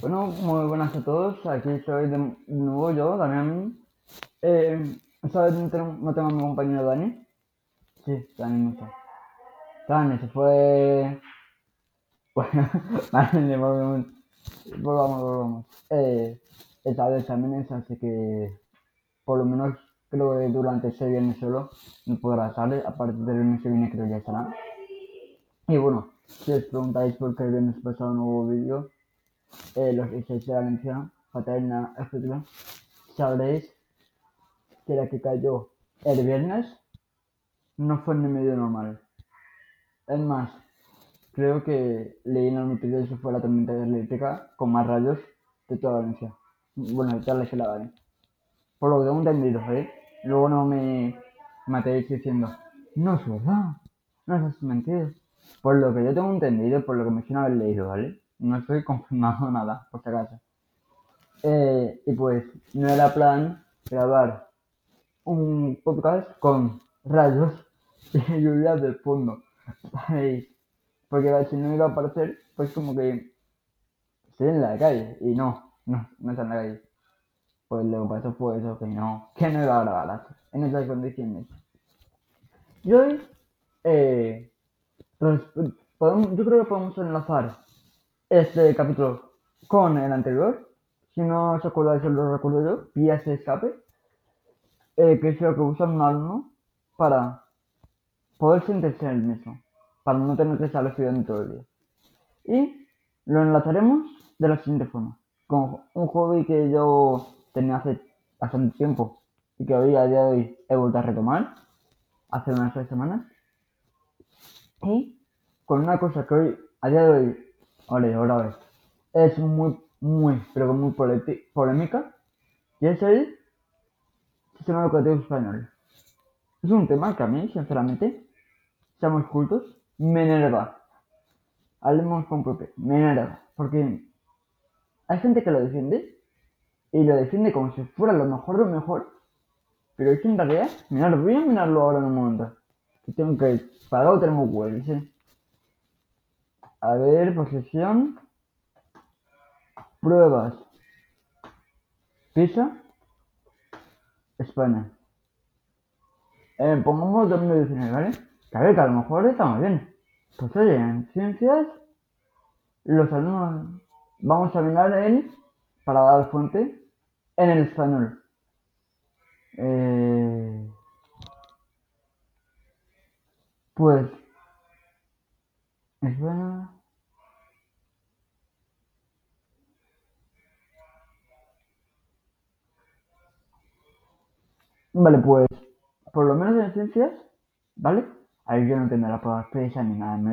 Bueno, muy buenas a todos. Aquí estoy de nuevo yo, Dani. No tengo a mi compañero Dani. Sí, Dani no está. Dani se fue. Bueno, vale, volvamos. Está de exámenes, así que por lo menos creo que durante ese viernes solo no podrá salir. A partir del viernes que viene creo que ya estará. Y bueno, si os preguntáis por qué el viernes pasado no hubo vídeo, los que se la mención, Paterna, etc., sabréis que la que cayó el viernes no fue en el medio normal. Es más, creo que leí en las noticias que fue la tormenta eléctrica con más rayos de toda Valencia. Bueno, de toda la ciudad, ¿vale? Por lo que tengo entendido, ¿eh? Luego no me matéis diciendo, no es verdad, no es mentira. Por lo que yo tengo entendido, por lo que me suena haber leído, ¿vale? No estoy confirmado nada, por si acaso. Y pues, no era plan grabar un podcast con rayos y lluvias del fondo. Porque si no iba a aparecer, pues como que estoy en la calle. Y no está en la calle. Pues lo que pasó fue eso, que no iba a grabar en esas condiciones. Y hoy, yo creo que podemos enlazar este capítulo con el anterior. Si no os acordáis, os lo recuerdo yo, vías de escape, que es lo que usa un alumno para poder sentirse en el mismo, para no tener que estar estudiando todo el día. Y lo enlazaremos de la siguiente forma, con un hobby que yo tenía hace bastante tiempo y que hoy, a día de hoy, he vuelto a retomar hace unas 3 semanas, y con una cosa que hoy, a día de hoy, es muy, pero muy polémica, y es el sistema educativo español. Es un tema que a mí, sinceramente, seamos cultos, me enerva. Hablemos con propio, me enerva, porque hay gente que lo defiende, y lo defiende como si fuera lo mejor de lo mejor, pero es que en realidad, voy a mirarlo ahora en un momento, que tengo que parar o tenemos Google, ¿sí? A ver, posesión, pruebas, PISA, España. Pongamos 2019, ¿vale? Que a ver, que a lo mejor estamos bien. Pues oye, en ciencias, los alumnos vamos a mirar para dar fuente, en el español. Pues... España. Vale, pues por lo menos en ciencias, ¿vale? Ahí yo no tendré las pruebas PISA ni nada, no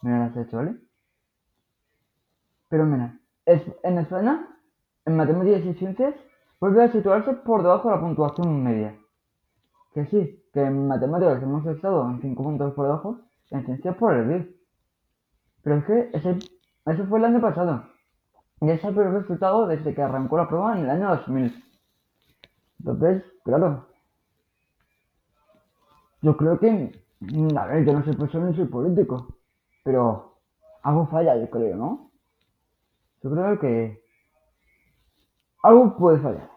las he hecho, ¿vale? Pero mira, en España, en matemáticas y ciencias, vuelve a situarse por debajo de la puntuación media. Que sí, que en matemáticas hemos estado en 5 puntos por debajo, en ciencias por el 10. Pero es que eso fue el año pasado. Y ese es el resultado desde que arrancó la prueba en el año 2000. Entonces, claro. Yo creo que... A ver, yo no soy profesor ni soy político. Pero algo falla, yo creo, ¿no? Yo creo que... algo puede fallar.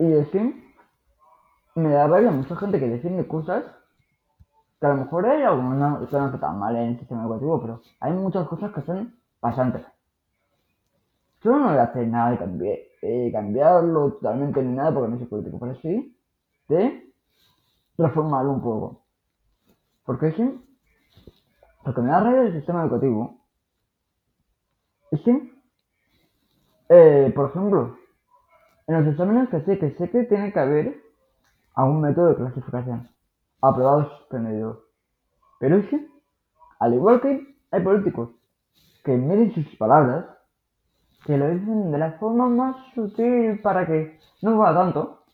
Y es que... me da rabia mucha gente que defiende cosas... que a lo mejor hay algunas que no están tan mal en el sistema educativo, pero hay muchas cosas que son pasantes. Yo no voy a hacer nada de cambiarlo totalmente ni nada porque no soy político, pero sí de transformarlo un poco. Porque sí, lo que me da rabia del sistema educativo es que, por ejemplo, en los exámenes que sé que tiene que haber algún método de clasificación. Aprobados, suspendidos. Pero es que, al igual que hay políticos que miden sus palabras, que lo dicen de la forma más sutil para que no duela tanto,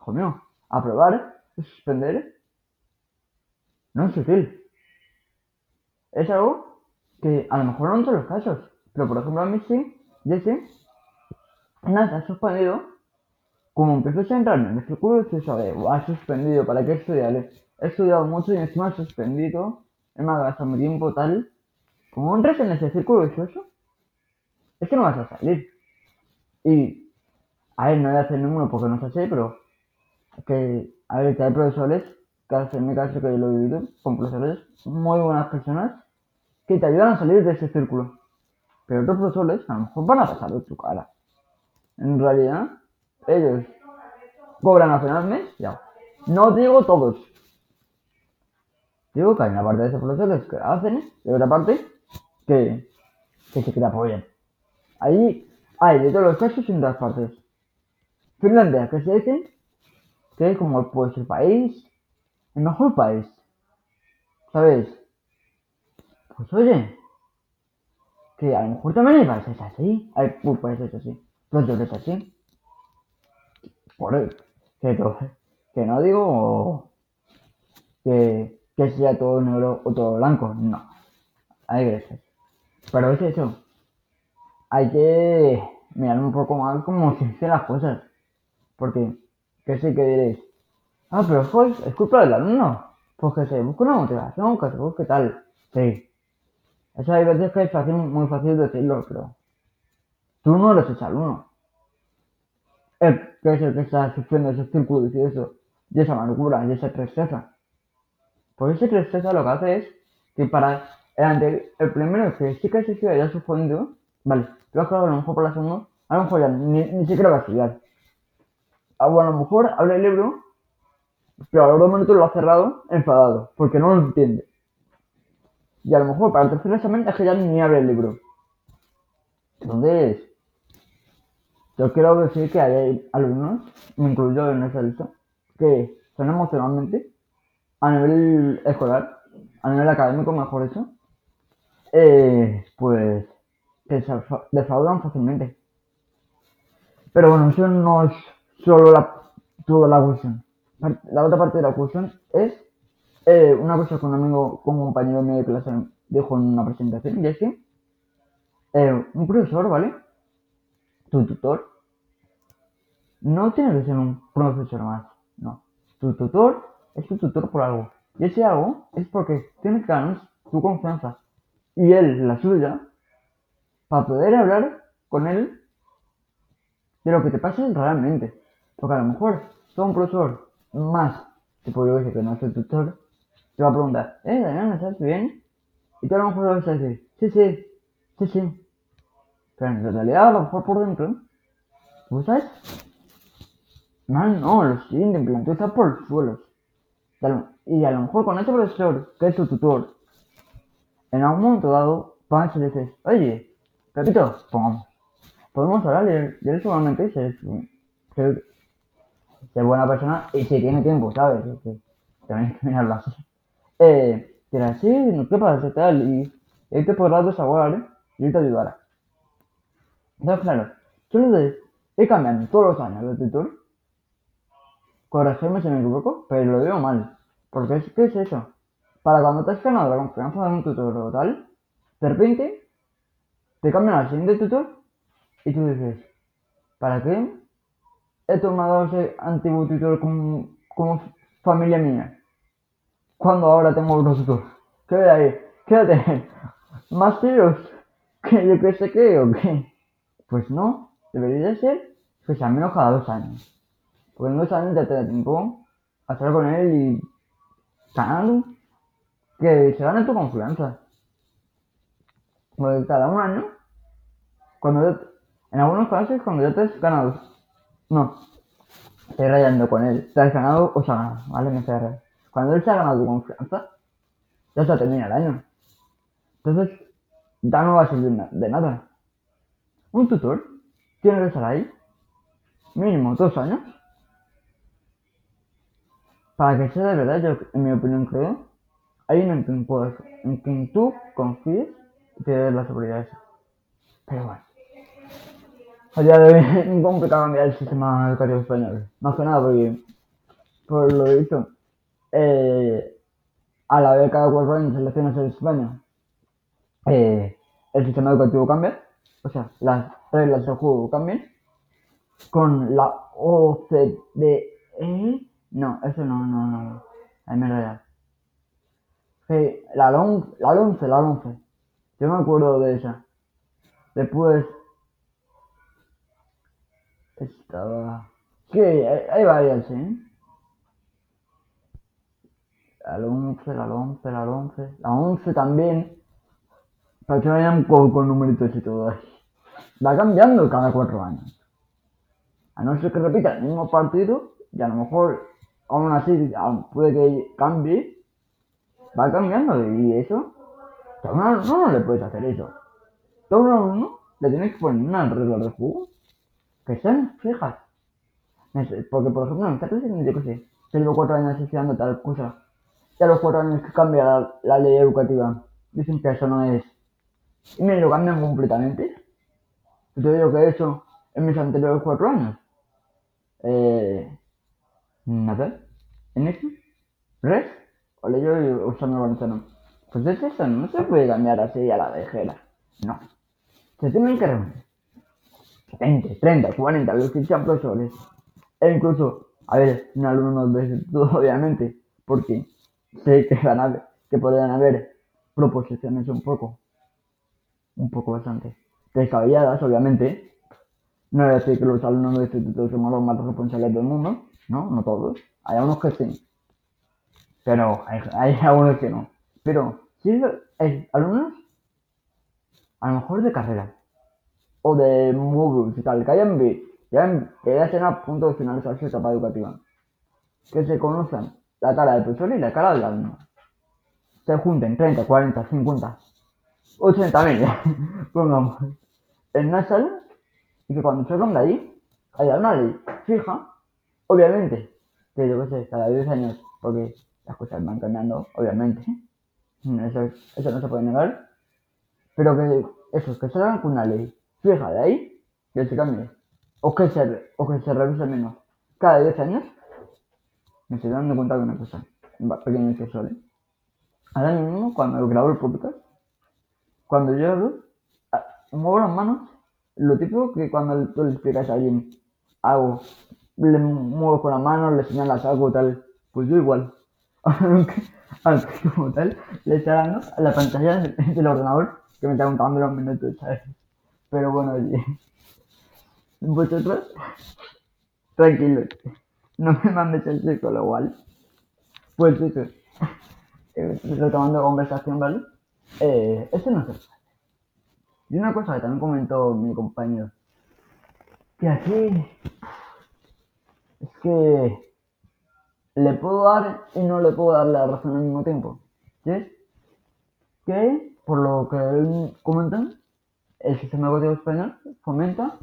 hijo mío, aprobar, suspender, no es sutil. Es algo que a lo mejor no en todos los casos, pero por ejemplo a mí sí, ya sé, nada, suspendido, como empiezo a entrar en el círculo de ha suspendido, ¿para qué estudiar? He estudiado mucho y encima suspendido, he malgastado mi tiempo, tal, Como entres en ese círculo vicioso, es que no vas a salir. Y, a ver, no le hacen ninguno porque no es así, pero que, a ver, que hay profesores, que en mi caso que yo lo he vivido, con profesores muy buenas personas, que te ayudan a salir de ese círculo. Pero otros profesores a lo mejor van a pasar de tu cara. En realidad, ellos cobran a final mes, ya. No digo todos. Digo que hay una parte de esos profesores que hacen, y otra parte que se queda por bien. Ahí hay de todos los casos en todas partes. Finlandia, que se dice que es como pues, el país, el mejor país. ¿Sabes? Pues oye, que a lo mejor también hay países así. Hay países así. Pronto que es así. Por él. Que no digo que sea todo negro o todo blanco. No. Hay veces. Pero es eso. Hay que mirar un poco más cómo se hacen las cosas. Porque, que sí que diréis. Ah, pero pues, es culpa del alumno. Pues que se busque una motivación, que se busque tal. Sí. Eso hay veces que es fácil, muy fácil decirlo, pero tú no eres ese alumno. El que es el que está sufriendo esos círculos y eso, y esa amargura, y esa tristeza. Pues esa tristeza lo que hace es que para el primero que sí que se sigue ya sufriendo, vale, lo has quedado a lo mejor para la segunda, a lo mejor ya ni siquiera va a estudiar. O a lo mejor abre el libro, pero a los 2 minutos lo ha cerrado enfadado, porque no lo entiende. Y a lo mejor para el tercer examen es que ya ni abre el libro. Entonces, yo quiero decir que hay alumnos, me incluyo en esa lista, que son emocionalmente, a nivel escolar, a nivel académico mejor dicho, pues que se defraudan fácilmente. Pero bueno, eso no es solo toda la cuestión. La otra parte de la cuestión es una cosa que un amigo, un compañero mío de clase dijo en una presentación, y es que un profesor, ¿vale? Tu tutor no tiene que ser un profesor más, no. Tu tutor es tu tutor por algo. Y ese algo es porque tiene que ganar tu confianza y él la suya para poder hablar con él de lo que te pasa realmente. Porque a lo mejor todo un profesor más, tipo yo que no es el tutor, te va a preguntar, Daniel, ¿estás bien? Y tú a lo mejor vas a decir, sí. Pero en realidad, a lo mejor por dentro, ¿tú sabes? No, lo siguiente, en plan, tú estás por los suelos. Y a lo mejor con este profesor, que es tu tutor, en algún momento dado, vas y le dices, oye, Pepito, podemos hablar y él seguramente es buena persona y si tiene tiempo, ¿sabes? También hay que mirarlo así. Pero así, no te pasa tal y él te podrá desahogar, ¿eh? Y él te ayudará. Entonces, claro, yo les he cambiado todos los años de tutor. Corregirme si me equivoco, pero lo veo mal. Porque es que es eso. Para cuando te has ganado la confianza de un tutor o tal, de repente te cambian al siguiente tutor y tú dices, ¿para qué he tomado ese antiguo tutor como familia mía? Cuando ahora tengo otro tutor. ¿Qué voy a ir? Quédate. ¿Más tiros? ¿Que yo qué sé qué o qué? Pues no, debería ser pues al menos cada 2 años. Porque en 2 años ya te da tiempo a estar con él y ganarlo, que se gane tu confianza. Porque cada 1 año, en algunos casos cuando ya te has ganado, no, estoy rayando con él, te has ganado o se ha ganado, ¿vale? Me estoy rayando. Cuando él se ha ganado tu confianza, ya se termina el año. Entonces, ya no va a servir de nada. Un tutor tiene que estar ahí mínimo 2 años para que sea de verdad. Yo, en mi opinión, creo hay un en quien tú confíes y te des la seguridad esa. Pero bueno, allá de bien complicado cambiar el sistema educativo español, más que nada porque por lo visto a la vez cada 4 años elecciones en España el sistema educativo cambia. O sea, las reglas del juego cambian con la OCDE. No, eso no. Ahí me he rayado. Sí, la 11. Yo me acuerdo de esa. Después estaba... Sí, hay varias, ¿eh? La 11, la 11, la 11... La 11 también... Para que vayan con numeritos y todo ahí. Va cambiando cada 4 años. A no ser que repita el mismo partido, y a lo mejor, aún así, puede que cambie. Va cambiando, y eso... No le puedes hacer eso. Todo uno le tienes que poner unas reglas de juego que sean fijas. Porque, por ejemplo, en Cataluña, yo qué sé, tengo 4 años estudiando tal cosa. Y a los 4 años que cambia la ley educativa, dicen que eso no es. Y me lo cambian completamente. Yo te digo que eso, en mis anteriores 4 años, nada, en eso, res, o ley o examen valenciano. Pues es eso, no se puede cambiar así a la vejera. No. Se tienen que reunir 20, 30, 40, los que sean profesores. E incluso, a ver, un alumno 2 veces, obviamente, porque sé que van a ver, que podrían haber proposiciones un poco bastante descabelladas, obviamente. No voy a decir que los alumnos de instituto somos los más responsables del mundo, ¿no? No todos. Hay algunos que sí. Pero hay algunos que no. Pero si es alumnos, a lo mejor de carrera, o de módulos y tal, que hayan visto, que ya estén a punto de finalizar su etapa educativa, que se conozcan la cara del profesor y la cara del alumno, se junten 30, 40, 50, 80.000, pongamos, en una sala, y que cuando salgan de allí, haya una ley fija, obviamente, que yo qué sé, cada 10 años, porque las cosas van cambiando, obviamente, eso no se puede negar, pero que eso, que salgan con una ley fija de ahí, que se cambie, o que se revise menos cada 10 años. Me estoy dando cuenta de una cosa pequeña que solo, ahora mismo cuando grabo el podcast, cuando yo hablo, muevo las manos, lo típico que cuando tú le explicas a alguien algo, le muevo con la mano, le señalas algo tal, pues yo igual. Aunque como tal, le está dando a la pantalla del ordenador que me está contando los minutos, ¿sabes? Pero bueno, oye, vosotros, tranquilos, no me mandéis el psicólogo, ¿vale? Pues eso, retomando conversación, ¿vale? Eso no es. Y una cosa que también comentó mi compañero, que aquí es que le puedo dar y no le puedo dar la razón al mismo tiempo. ¿Sí? Que, por lo que él comenta, el sistema educativo español fomenta...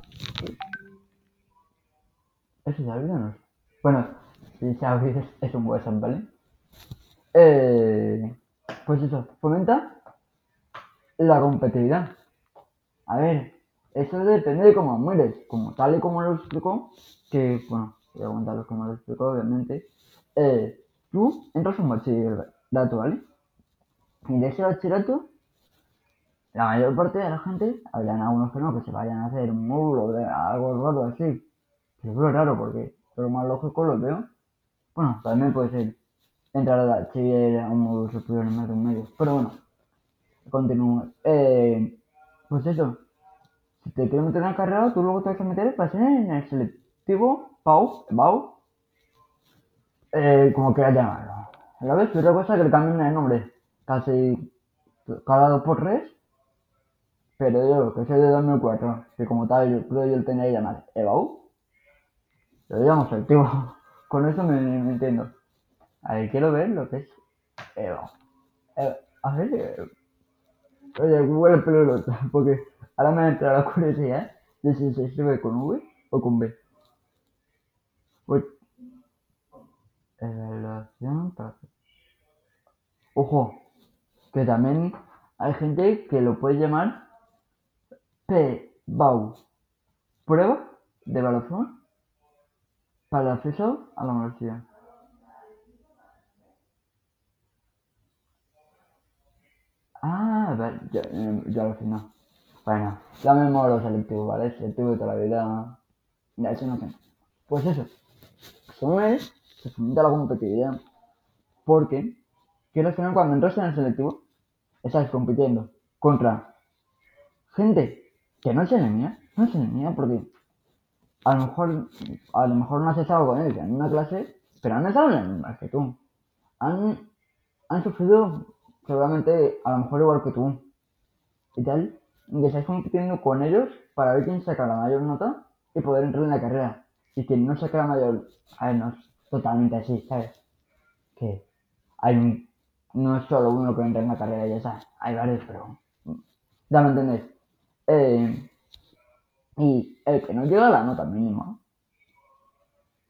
¿Eso se olvida o no? Bueno, si se olvida es un WhatsApp, ¿vale? Pues eso, fomenta la competitividad. A ver, eso depende de cómo mueres, como tal y como lo explicó, que, bueno, voy a contarlo como lo explicó, obviamente. Tú entras a un bachillerato, ¿vale? Y de ese bachillerato, la mayor parte de la gente, habrían algunos que no, que se vayan a hacer un módulo de algo raro así. Pero es raro porque lo más lógico lo veo. Bueno, también puede ser entrar a bachiller a un módulo superior en más de un medio. Pero bueno, continúo. Pues eso, si te quieres meter en la carrera, tú luego te vas a meter para ser en el selectivo PAU. Como quieras llamarlo. A la vez, otra cosa que le cambian el nombre casi cada 2 por 3, pero yo, que soy de 2004, que como tal, yo creo yo lo tenía que llamar EBAU. Lo digamos el tío, con eso me entiendo. A ver, quiero ver lo que es EBAU. A ver, oye, Google pelota, porque ahora me ha entrado la curiosidad de si se escribe con V o con B. Pues, evaluación para... Ojo, que también hay gente que lo puede llamar PBAU, prueba de evaluación para el acceso a la universidad. Ah, vale, yo al final. Bueno, ya me muevo selectivo, ¿vale? Selectivo de toda la vida. Ya, eso no tengo. Pues eso, son ellos. Se fomenta la competitividad, porque quiero saber cuando entras en el selectivo, estás compitiendo contra gente que no es enemiga, porque a lo mejor no has estado con ellos en una clase, pero han estado en la misma que tú. Han sufrido seguramente a lo mejor igual que tú. Y tal, que estáis compitiendo con ellos para ver quién saca la mayor nota y poder entrar en la carrera. Y quien no saca la mayor, a ver, no es totalmente así, ¿sabes? Que hay no es solo uno que entra en la carrera, ya sabes, hay varios, pero ya me entendéis. Y el que no llega a la nota mínima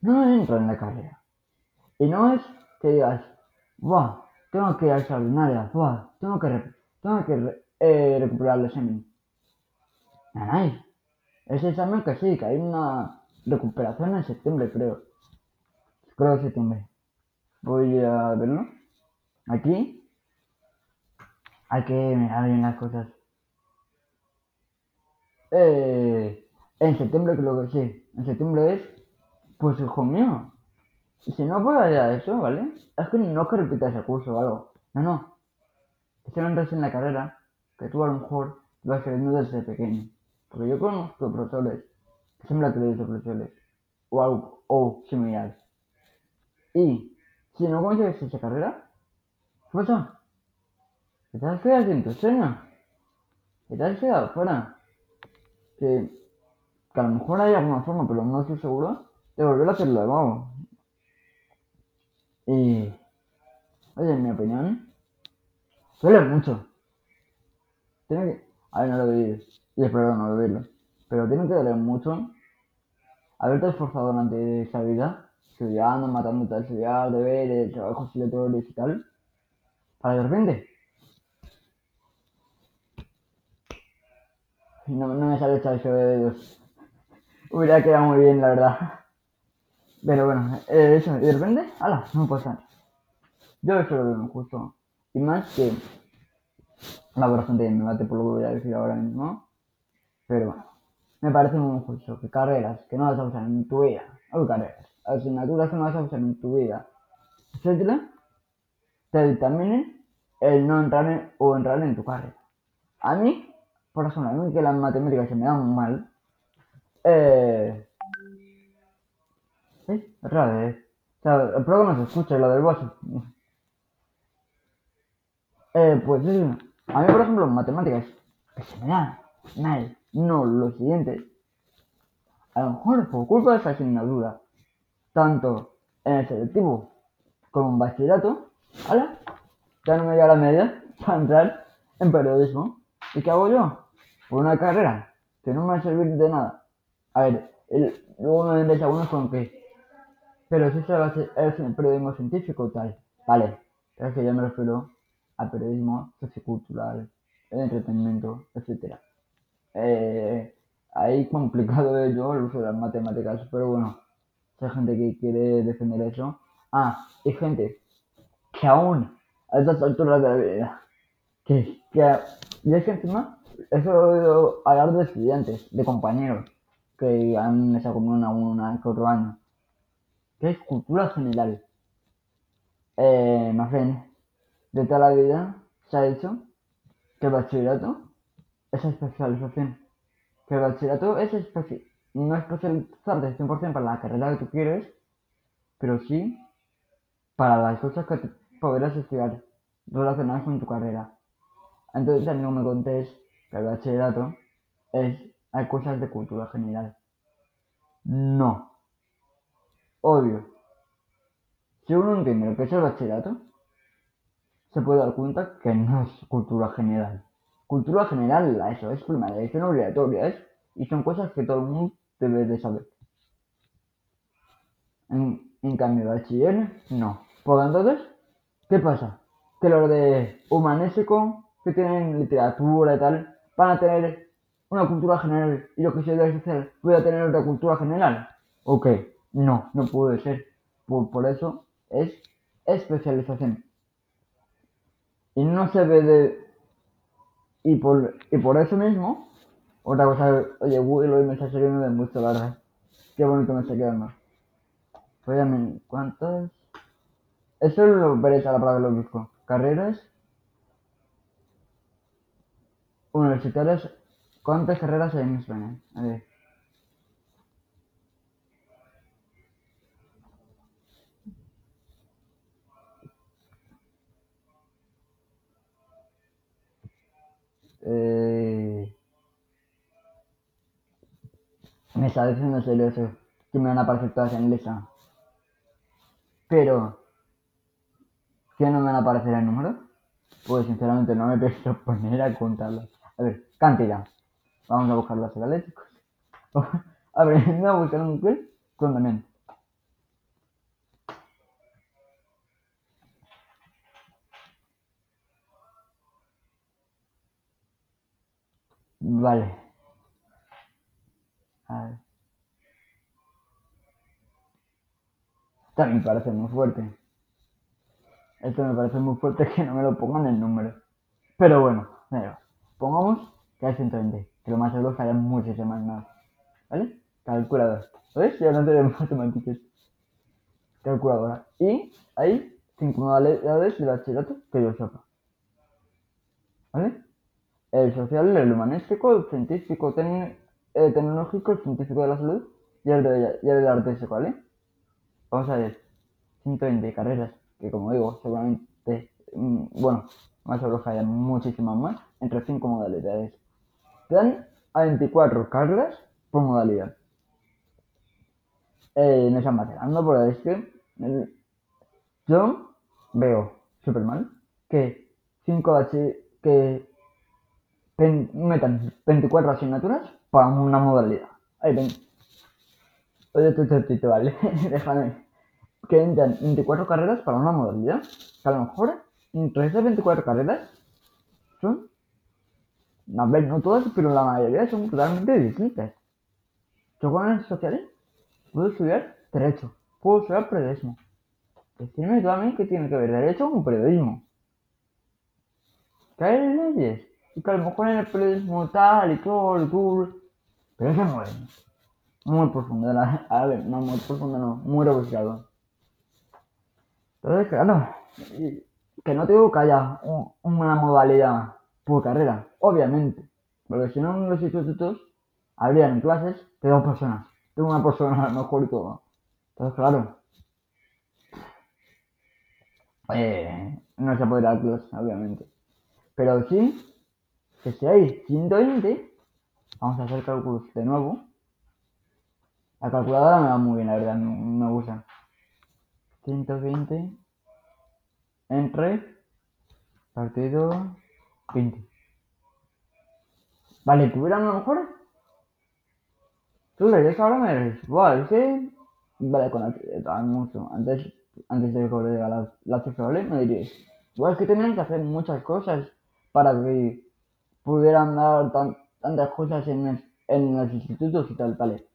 no entra en la carrera. Y no es que digas, ¡buah! Tengo que ir a extraordinarias, ¡buah! Tengo que recuperar el examen. Nanay, ese examen que sí, que hay una recuperación en septiembre, creo. Creo que septiembre. Voy a verlo. Aquí hay que mirar bien las cosas. En septiembre creo que sí. En septiembre es, pues hijo mío, si no puedo ir a eso, ¿vale? Es que no es que repitas el curso o algo. No. Si no entras en la carrera, que tú a lo mejor vas creyendo desde pequeño. Porque yo conozco profesores, que siempre he creído profesores, o algo, o similar. Y si no consigues esa carrera, ¿qué pasa? Que te has quedado sin tu sueño. Que te has quedado fuera. Que a lo mejor hay alguna forma, pero no estoy seguro, de volver a hacerlo de nuevo. Y, oye, en mi opinión, duele mucho. Tiene que... A ver, no lo digo. Y espero no vivirlo. Pero tiene que doler mucho haberte esforzado durante esa vida, estudiando, matando tal, estudiar, deberes, trabajos y tal, para de repente. No me sale echar eso de Dios. Hubiera quedado muy bien, la verdad. Pero bueno, eso, y de repente, ala, no pasa. Yo eso lo veo justo. Y más que... La bastante bien, me bate por lo que voy a decir ahora mismo. Pero bueno, me parece muy injusto que carreras que no vas a usar en tu vida, o carreras, asignaturas que no vas a usar en tu vida, etcétera, te dictaminen el no entrar en, o entrar en tu carrera. A mí, por ejemplo, a mí que las matemáticas se me dan mal, ¿sí? Otra vez. O sea, el programa no se escucha, lo del vaso. Pues eso. A mí, por ejemplo, en matemáticas, que se me da mal, no, lo siguiente. A lo mejor por culpa de esa asignatura, tanto en el selectivo como en bachillerato, ¿vale? Ya no me llega la media para entrar en periodismo. ¿Y qué hago yo? Por una carrera que no me va a servir de nada. A ver, luego me vendéis algunos con que... Pero si eso es el periodismo científico tal, vale, pero es que ya me refiero a periodismo sociocultural, el entretenimiento, etc. Ahí complicado yo el uso de las matemáticas, pero bueno, hay gente que quiere defender eso. Ah, y gente que aún a estas alturas de la vida, que y es que encima, eso lo he oído hablar de estudiantes, de compañeros, que han estado como una que otro año, que es cultura general. Más bien, de toda la vida se ha dicho que el bachillerato es especialización. Que el bachillerato es no especializarte 100% para la carrera que tú quieres, pero sí para las cosas que podrás estudiar relacionadas con tu carrera. Entonces, amigo, me contés que el bachillerato es hay cosas de cultura general. No. Obvio. Si uno entiende lo que es el bachillerato, se puede dar cuenta que no es cultura general. Cultura general, eso es primaria, eso no obligatoria es, y son cosas que todo el mundo debe de saber. En cambio, bachiller, no. Porque entonces, ¿qué pasa? Que los de humanístico, que tienen literatura y tal, van a tener una cultura general, y lo que se debe hacer, voy a tener otra cultura general. Ok, no puede ser. Por eso es especialización. Y no se ve de... Y por eso mismo... Otra cosa... Oye, Google hoy me está saliendo de mucho, la verdad. Qué bonito me está quedando. Oye, ¿cuántas? Eso lo veréis a la palabra que lo busco. Carreras... universitarios. ¿Cuántas carreras hay en España? A ver. Me está diciendo celoso que me van a aparecer todas en lista. Pero ¿qué no me van a aparecer el número? Pues sinceramente no me pienso poner a contarlo. A ver, cantidad. Vamos a buscarlo así, ¿vale, chicos? A ver, voy a buscar un Google con también. Vale. A ver. También parece muy fuerte. Esto me parece muy fuerte que no me lo pongan el número. Pero bueno, mira, pongamos que hay 120. Que lo más seguro es que haya muchísimas más. ¿Vale? Calculadora. ¿Ves? Ya no tenemos matemáticas. Calculadora. Y hay 5 modalidades de bachillerato que yo sepa. ¿Vale? El social, el humanístico, el científico, tecnológico, el científico de la salud y el de artístico, ¿vale? Vamos a ver. 120 carreras. Que como digo, seguramente, bueno, más o menos hayan muchísimas más, entre 5 modalidades. Te dan a 24 cargas por modalidad. Me están vacilando, por es que yo veo súper mal que 5 metan 24 asignaturas para una modalidad. Ahí tengo. Oye, tú, vale, déjame. Que entran 24 carreras para una modalidad, que a lo mejor entre esas 24 carreras son, a ver, no todas, pero la mayoría son totalmente distintas. Yo con las sociales puedo estudiar derecho, puedo estudiar periodismo. Decirme tú a mí que tiene que ver derecho con periodismo. Que hay leyes, y que a lo mejor en el periodismo tal y todo, pero eso no es muy profundo, a ver, no muy profundo, no, muy rebuscado. Entonces, claro, que no tengo que haya una modalidad por carrera, obviamente. Porque si no, en los institutos habrían clases de 2 personas. De una persona a lo mejor y todo. Entonces, claro. No se puede dar clases, obviamente. Pero sí, que si hay 120, vamos a hacer cálculos de nuevo. La calculadora me va muy bien, la verdad, me gusta. 120 entre partido 20. Vale, ¿tuvieran a lo mejor? Tú le dices ahora, me dices, wow, es que... Vale, con la mucho. Antes de que le diga la cifra, ¿vale? Me dirías, wow, es que tenían que hacer muchas cosas para que pudieran dar tantas cosas en los institutos y tal, vale.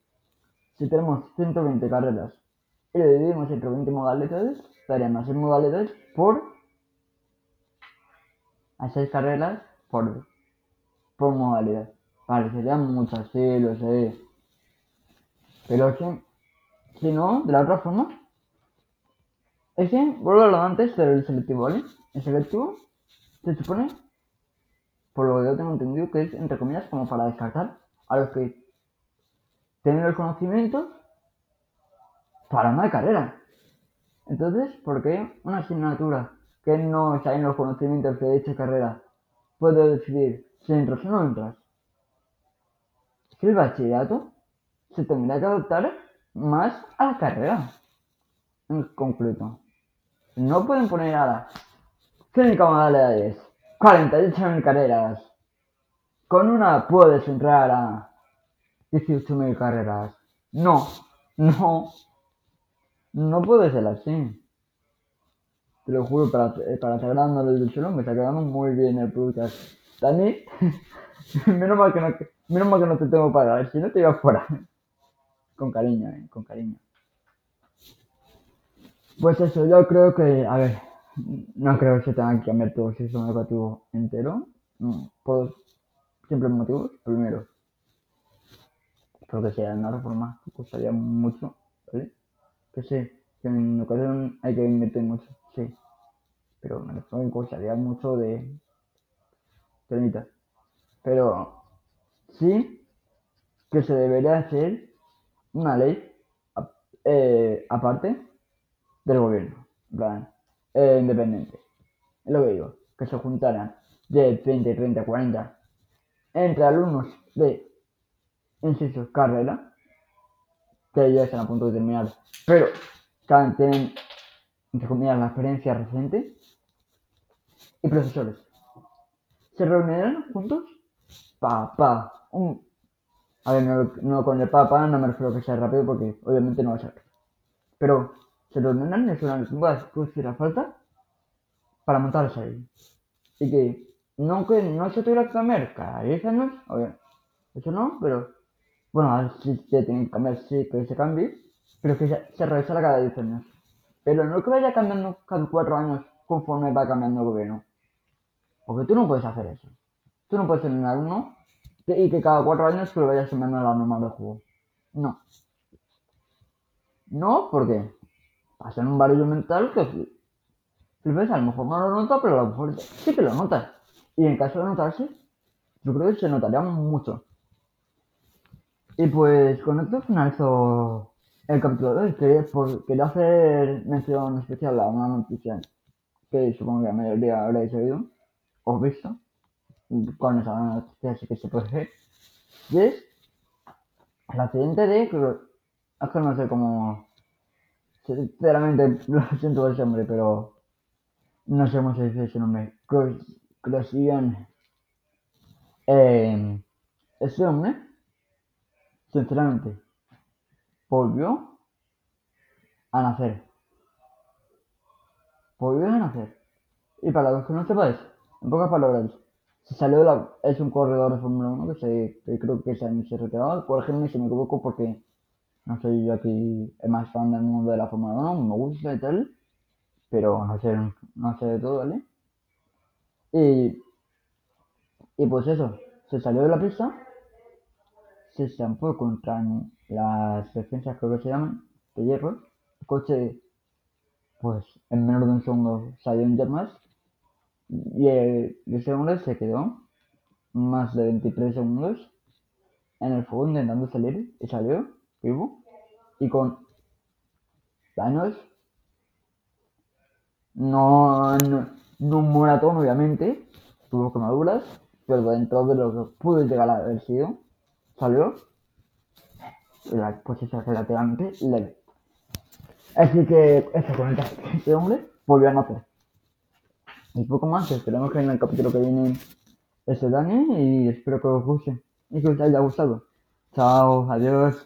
Si tenemos 120 carreras, y lo dividimos entre 20 modalidades, daríamos 6 modalidades por a 6 carreras por modalidad. Vale, serían muchas, sí, lo sé. Pero si no, de la otra forma, es que, vuelvo a lo antes del selectivo, ¿vale? El selectivo se supone, por lo que yo tengo entendido, que es, entre comillas, como para descartar a los que tienen los conocimientos para una carrera. Entonces, ¿por qué una asignatura que no está en los conocimientos de dicha carrera puedo decidir si entras o no entras? Es que el bachillerato se tendrá que adaptar más a la carrera en concreto. No pueden poner ahora 5 modalidades, 48.000 carreras. Con una puedes entrar a 18.000 carreras. No puede ser así. Te lo juro, para sagrarnos del suelo me está quedando muy bien el podcast. Dani, menos mal que no te tengo para ver, si no te iba fuera. Con cariño, con cariño. Pues eso, yo creo que, a ver, no creo que se tenga que cambiar todo el sistema educativo entero. No, por simples motivos. Primero, porque sea una reforma que costaría mucho, ¿vale? Que sí, que en educación hay que invertir mucho, sí. Pero me lo costaría mucho de... pero sí que se debería hacer una ley aparte del gobierno, en plan, independiente. Es lo que digo, que se juntaran de 20, 30, 40 entre alumnos de, insisto, carrera, que ya están a punto de terminar, pero que tienen, entre comillas, la experiencia reciente, y profesores. Se reunirán juntos, a ver, no con el papá, no me refiero a que sea rápido, porque obviamente no va a ser, pero se reunirán y es una lengua que hiciera falta para montarse ahí. Y que no se tuviera que cambiar cada 10 años, obvio, eso no, pero bueno, a ver si se tiene que cambiar, sí que se cambie, pero que se revisara cada 10 años. Pero no que vaya cambiando cada 4 años conforme va cambiando el gobierno. Porque tú no puedes hacer eso. Tú no puedes tener alumno y que cada 4 años tú le vayas cambiando la norma de juego. No. No, porque pasan un barullo mental que flipes, a lo mejor no lo nota, pero a lo mejor sí que lo notas. Y en caso de notarse, yo creo que se notaría mucho. Y pues con esto finalizo el capítulo de hoy. Quería hacer mención especial a una noticia que supongo que la mayoría habréis oído o visto. Con esa noticia sí que se puede ver. Y es el accidente de... Es que no sé cómo... Sinceramente lo siento por ese hombre, pero... No sé cómo se dice ese nombre. Crosian. Ese hombre, sinceramente, volvió a nacer. Y para los que no sepáis, en pocas palabras, se salió de la... Es un corredor de Fórmula 1 que creo que se retiró. Corrígeme si me equivoco, porque no soy yo aquí el más fan del mundo de la Fórmula 1. Me gusta y tal, pero no sé de todo, ¿vale? Y pues eso, se salió de la pista, se estampó contra las defensas, creo que se llaman, de hierro. El coche, pues en menos de un segundo salió en llamas y ese hombre se quedó más de 23 segundos en el fuego intentando salir y salió vivo y con daños. No un maratón, obviamente, tuvo quemaduras, pero dentro de lo que pudo llegar a haber sido, salió la posición relativamente leve. Así que esto con este hombre volvió a nacer. Y poco más, esperemos que en el capítulo que viene este Dani y espero que os guste y que os haya gustado. Chao, adiós.